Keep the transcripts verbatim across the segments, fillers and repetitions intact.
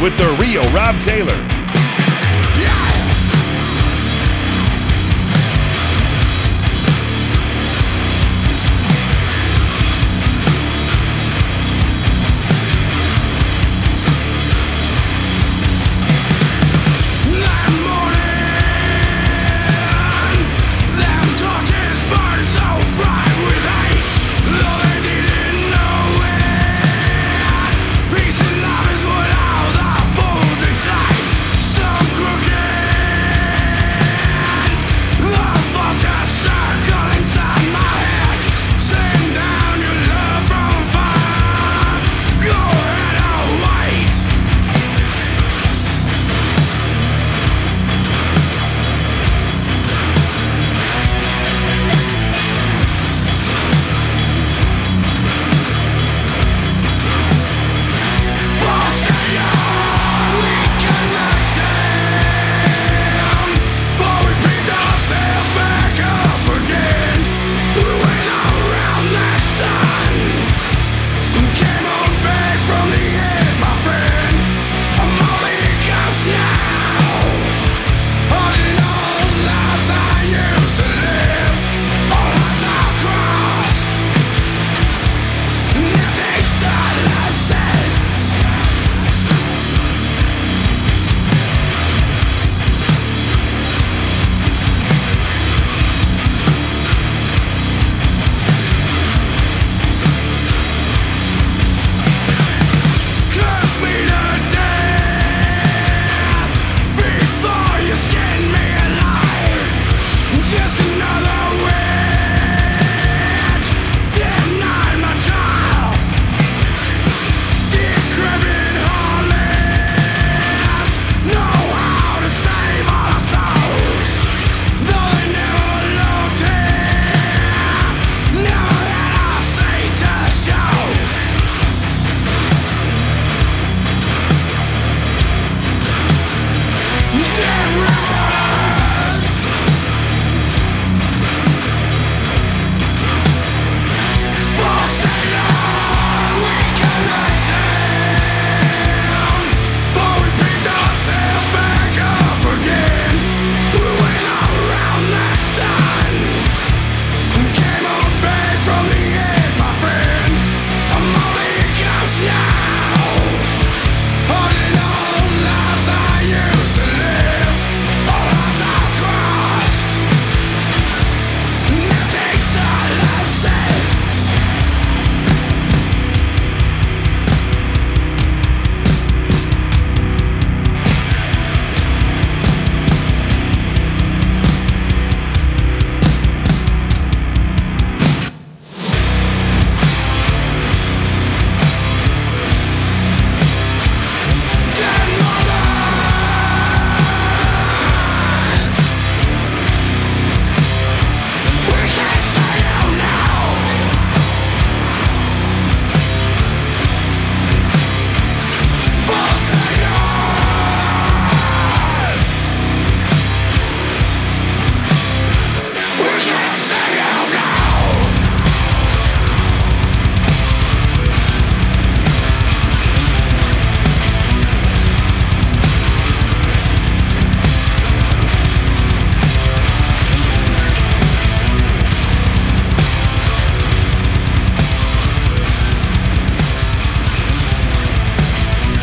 with The Real Rob Taylor.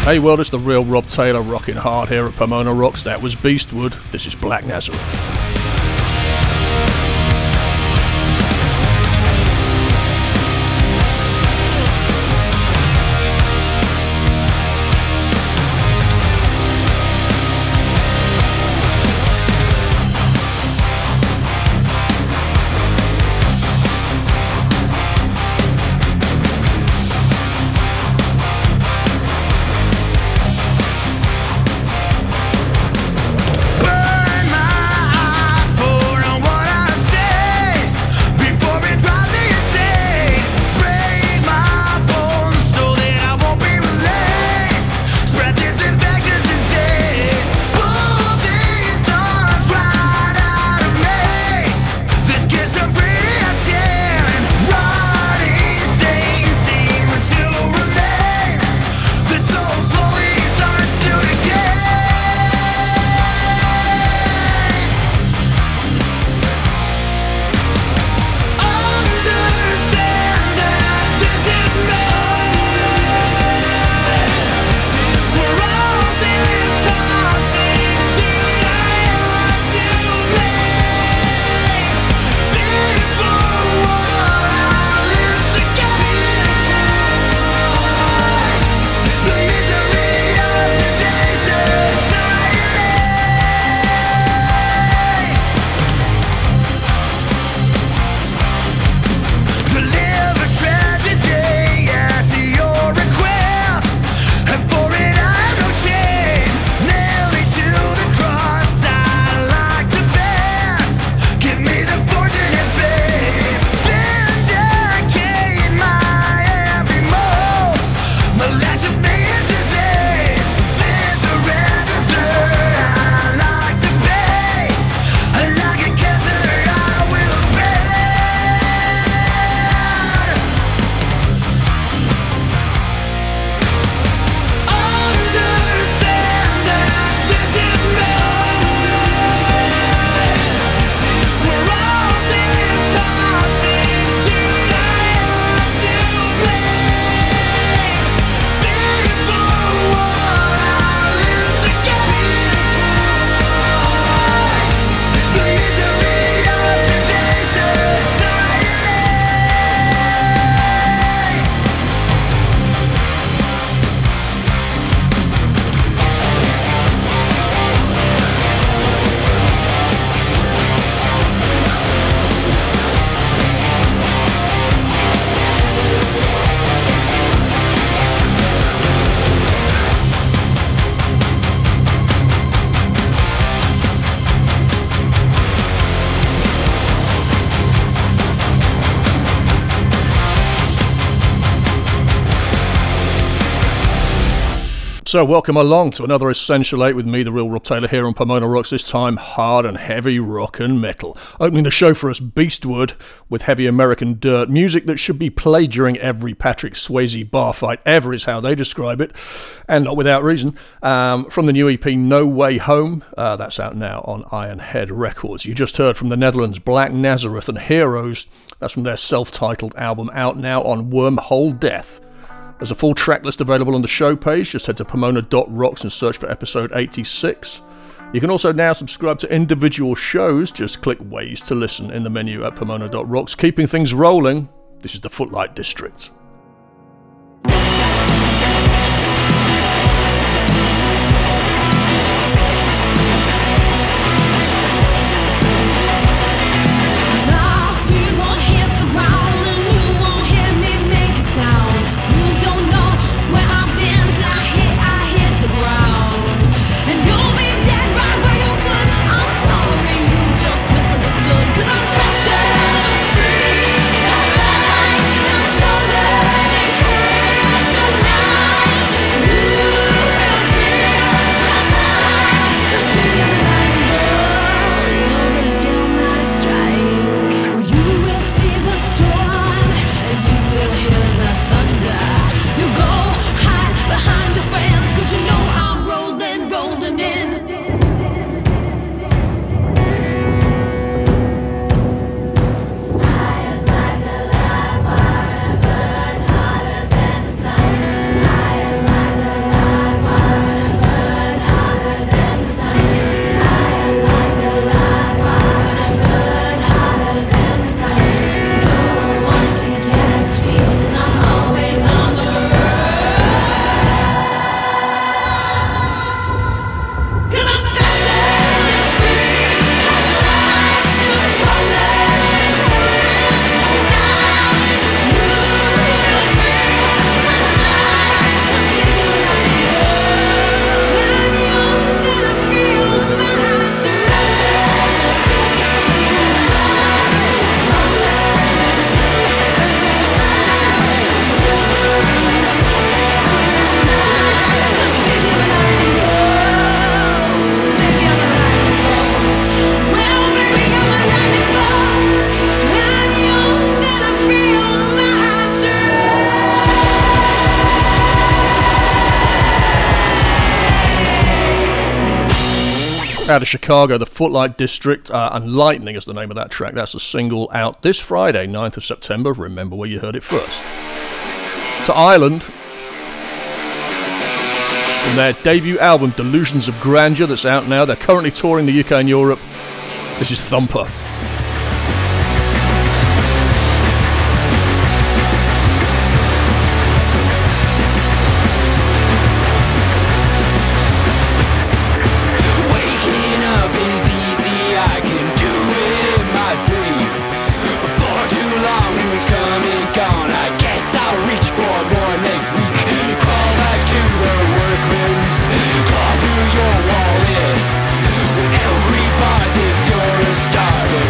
Hey world, it's The Real Rob Taylor rocking hard here at Pomona Rocks. That was Beastwood. This is Black Nazareth. So welcome along to another Essential eight with me, The Real Rob Taylor, here on Pomona Rocks, this time hard and heavy rock and metal. Opening the show for us, Beastwood with Heavy American Dirt, music that should be played during every Patrick Swayze bar fight ever is how they describe it, and not without reason. Um, from the new E P No Way Home, uh, that's out now on Ironhead Records. You just heard from the Netherlands, Black Nazareth and Heroes, that's from their self-titled album out now on Wormhole Death. There's a full track list available on the show page. Just head to pomona dot rocks and search for episode eighty-six. You can also now subscribe to individual shows. Just click ways to listen in the menu at pomona dot rocks. Keeping things rolling, this is the Footlight District. Out of Chicago, the Footlight District, uh, and Lightning is the name of that track. That's a single out this Friday, ninth of September. Remember where you heard it first. To Ireland, from their debut album, Delusions of Grandeur, that's out now. They're currently touring the U K and Europe. This is Thumper. Everybody thinks you're a star.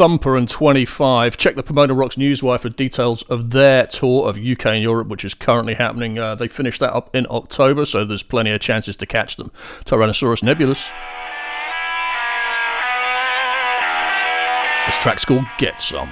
Thumper and twenty-five. Check the Pomona Rocks Newswire for details of their tour of U K and Europe, which is currently happening. Uh, they finished that up in October, so there's plenty of chances to catch them. Tyrannosaurus Nebulus. This track's called Get Some.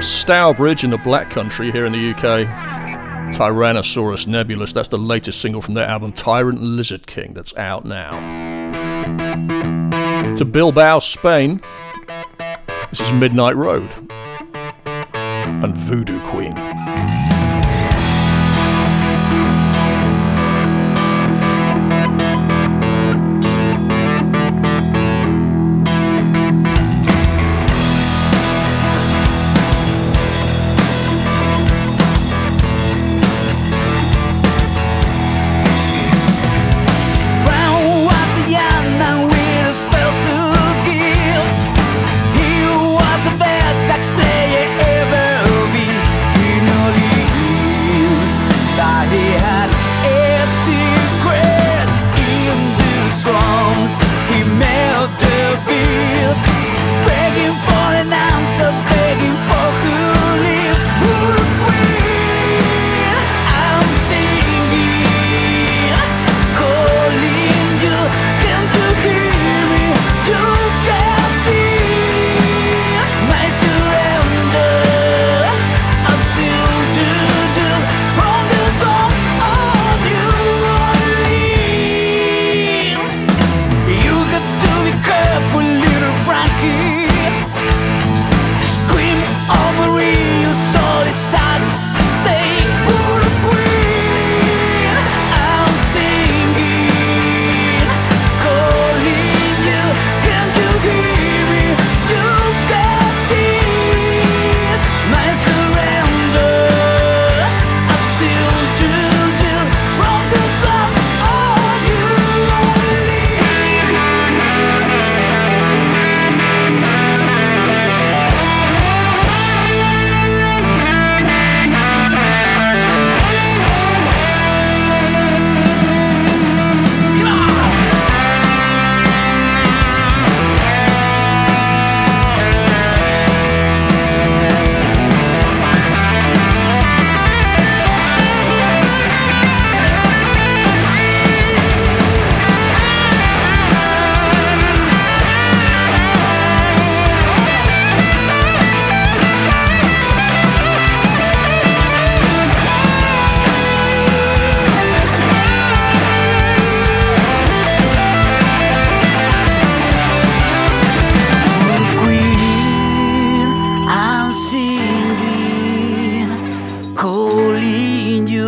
Stourbridge in the Black Country here in the U K. Tyrannosaurus Nebulus, that's the latest single from their album Tyrant Lizard King that's out now. To Bilbao, Spain, this is Midnight Road and Voodoo Queen. Player ever been.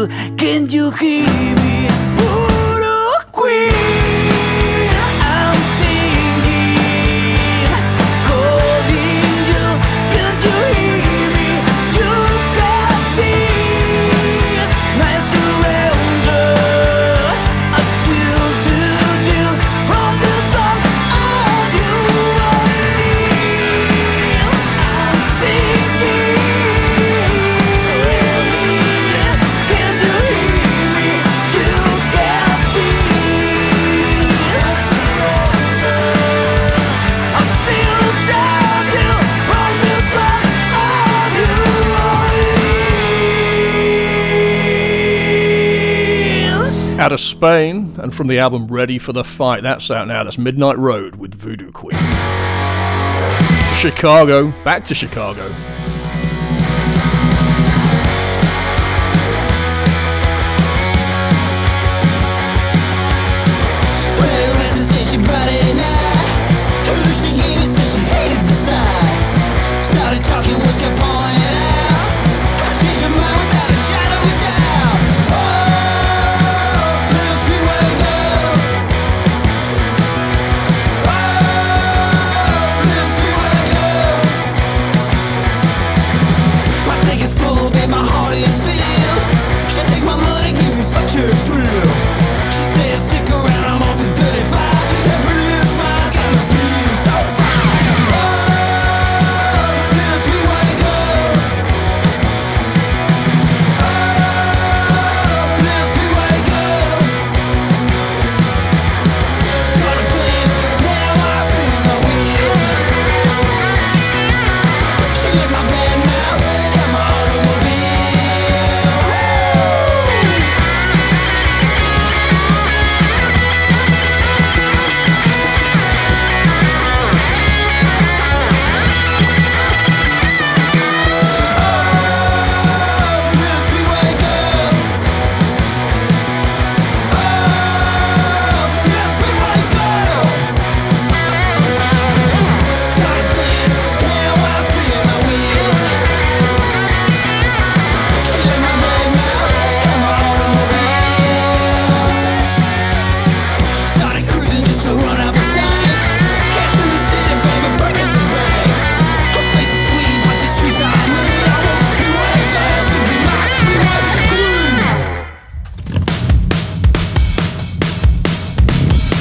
you, can't you hear me? Voodoo Queen, I'm singing, calling you, can't you hear me? You can seize my surrender, I still do you from the songs of you only. I'm singing. Out of Spain, and from the album Ready for the Fight, that's out now, that's Midnight Road with Voodoo Queen. Chicago, back to Chicago. Well, I to say she brought it out. Hallucinated, said she hated the sight. Started talking, was kept on.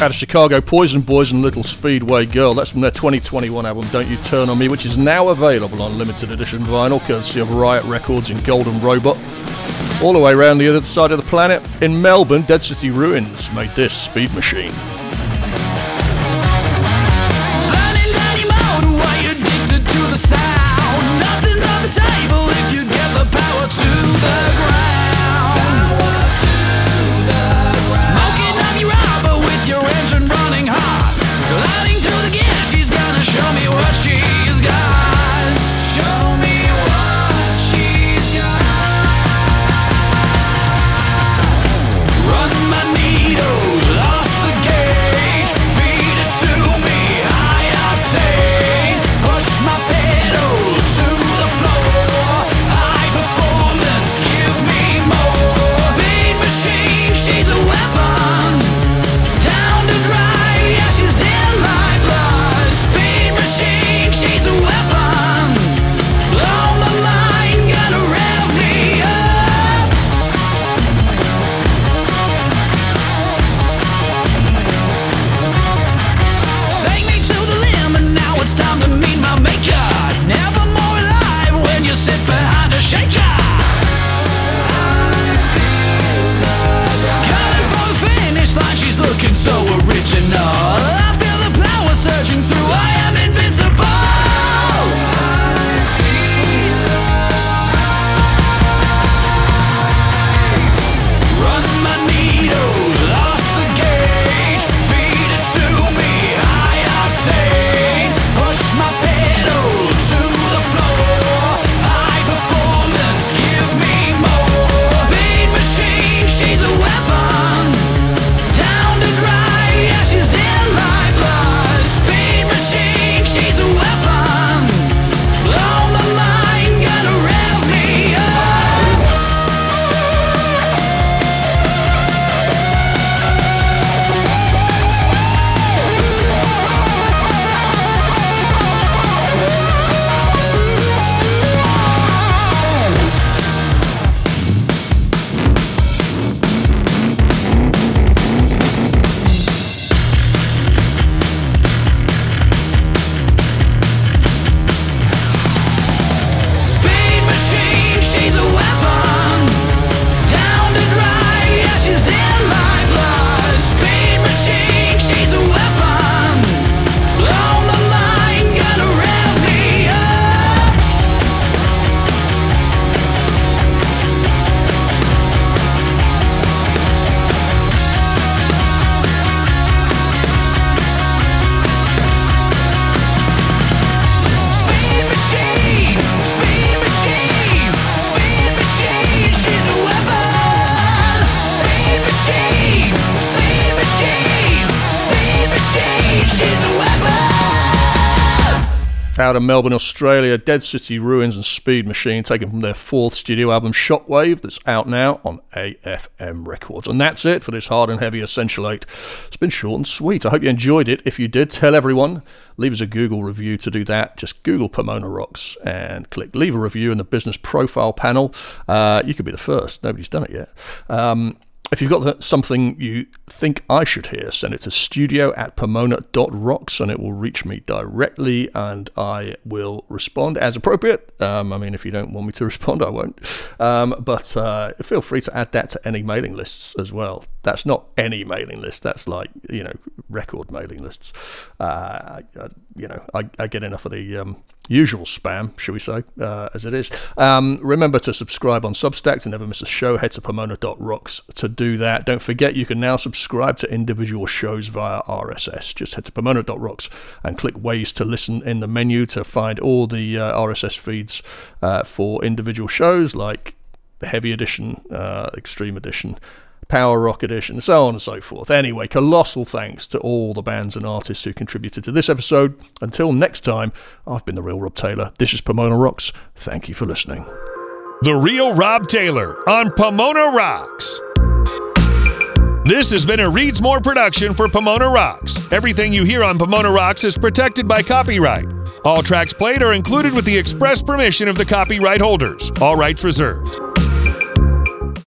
Out of Chicago, Poison Boys and Little Speedway Girl. That's from their twenty twenty-one album, Don't You Turn On Me, which is now available on limited edition vinyl, courtesy of Riot Records and Golden Robot. All the way around the other side of the planet, in Melbourne, Dead City Ruins made this, Speed Machine. Run my needles off the gate. Out of Melbourne, Australia, Dead City Ruins and Speed Machine, taken from their fourth studio album, Shockwave, that's out now on A F M Records. And that's it for this Hard and Heavy Essential eight. It's been short and sweet. I hope you enjoyed it. If you did, tell everyone. Leave us a Google review. To do that, just Google Pomona Rocks and click Leave a Review in the business profile panel. Uh, you could be the first. Nobody's done it yet. Um... If you've got something you think I should hear, send it to studio at pomona.rocks and it will reach me directly and I will respond as appropriate. Um, I mean, if you don't want me to respond, I won't. Um, but uh, feel free to add that to any mailing lists as well. That's not any mailing list. That's like, you know, record mailing lists. Uh, I, I, you know, I, I get enough of the... Um, usual spam, shall we say, uh, as it is. Um, remember to subscribe on Substack to never miss a show. Head to pomona dot rocks to do that. Don't forget, you can now subscribe to individual shows via R S S. Just head to pomona dot rocks and click Ways to Listen in the menu to find all the uh, R S S feeds uh, for individual shows like the Heavy Edition, uh, Extreme Edition, Power Rock Edition, and so on and so forth. Anyway, colossal thanks to all the bands and artists who contributed to this episode. Until next time, I've been The Real Rob Taylor. This is Pomona Rocks. Thank you for listening. The Real Rob Taylor on Pomona Rocks. This has been a Reads More production for Pomona Rocks. Everything you hear on Pomona Rocks is protected by copyright. All tracks played are included with the express permission of the copyright holders. All rights reserved.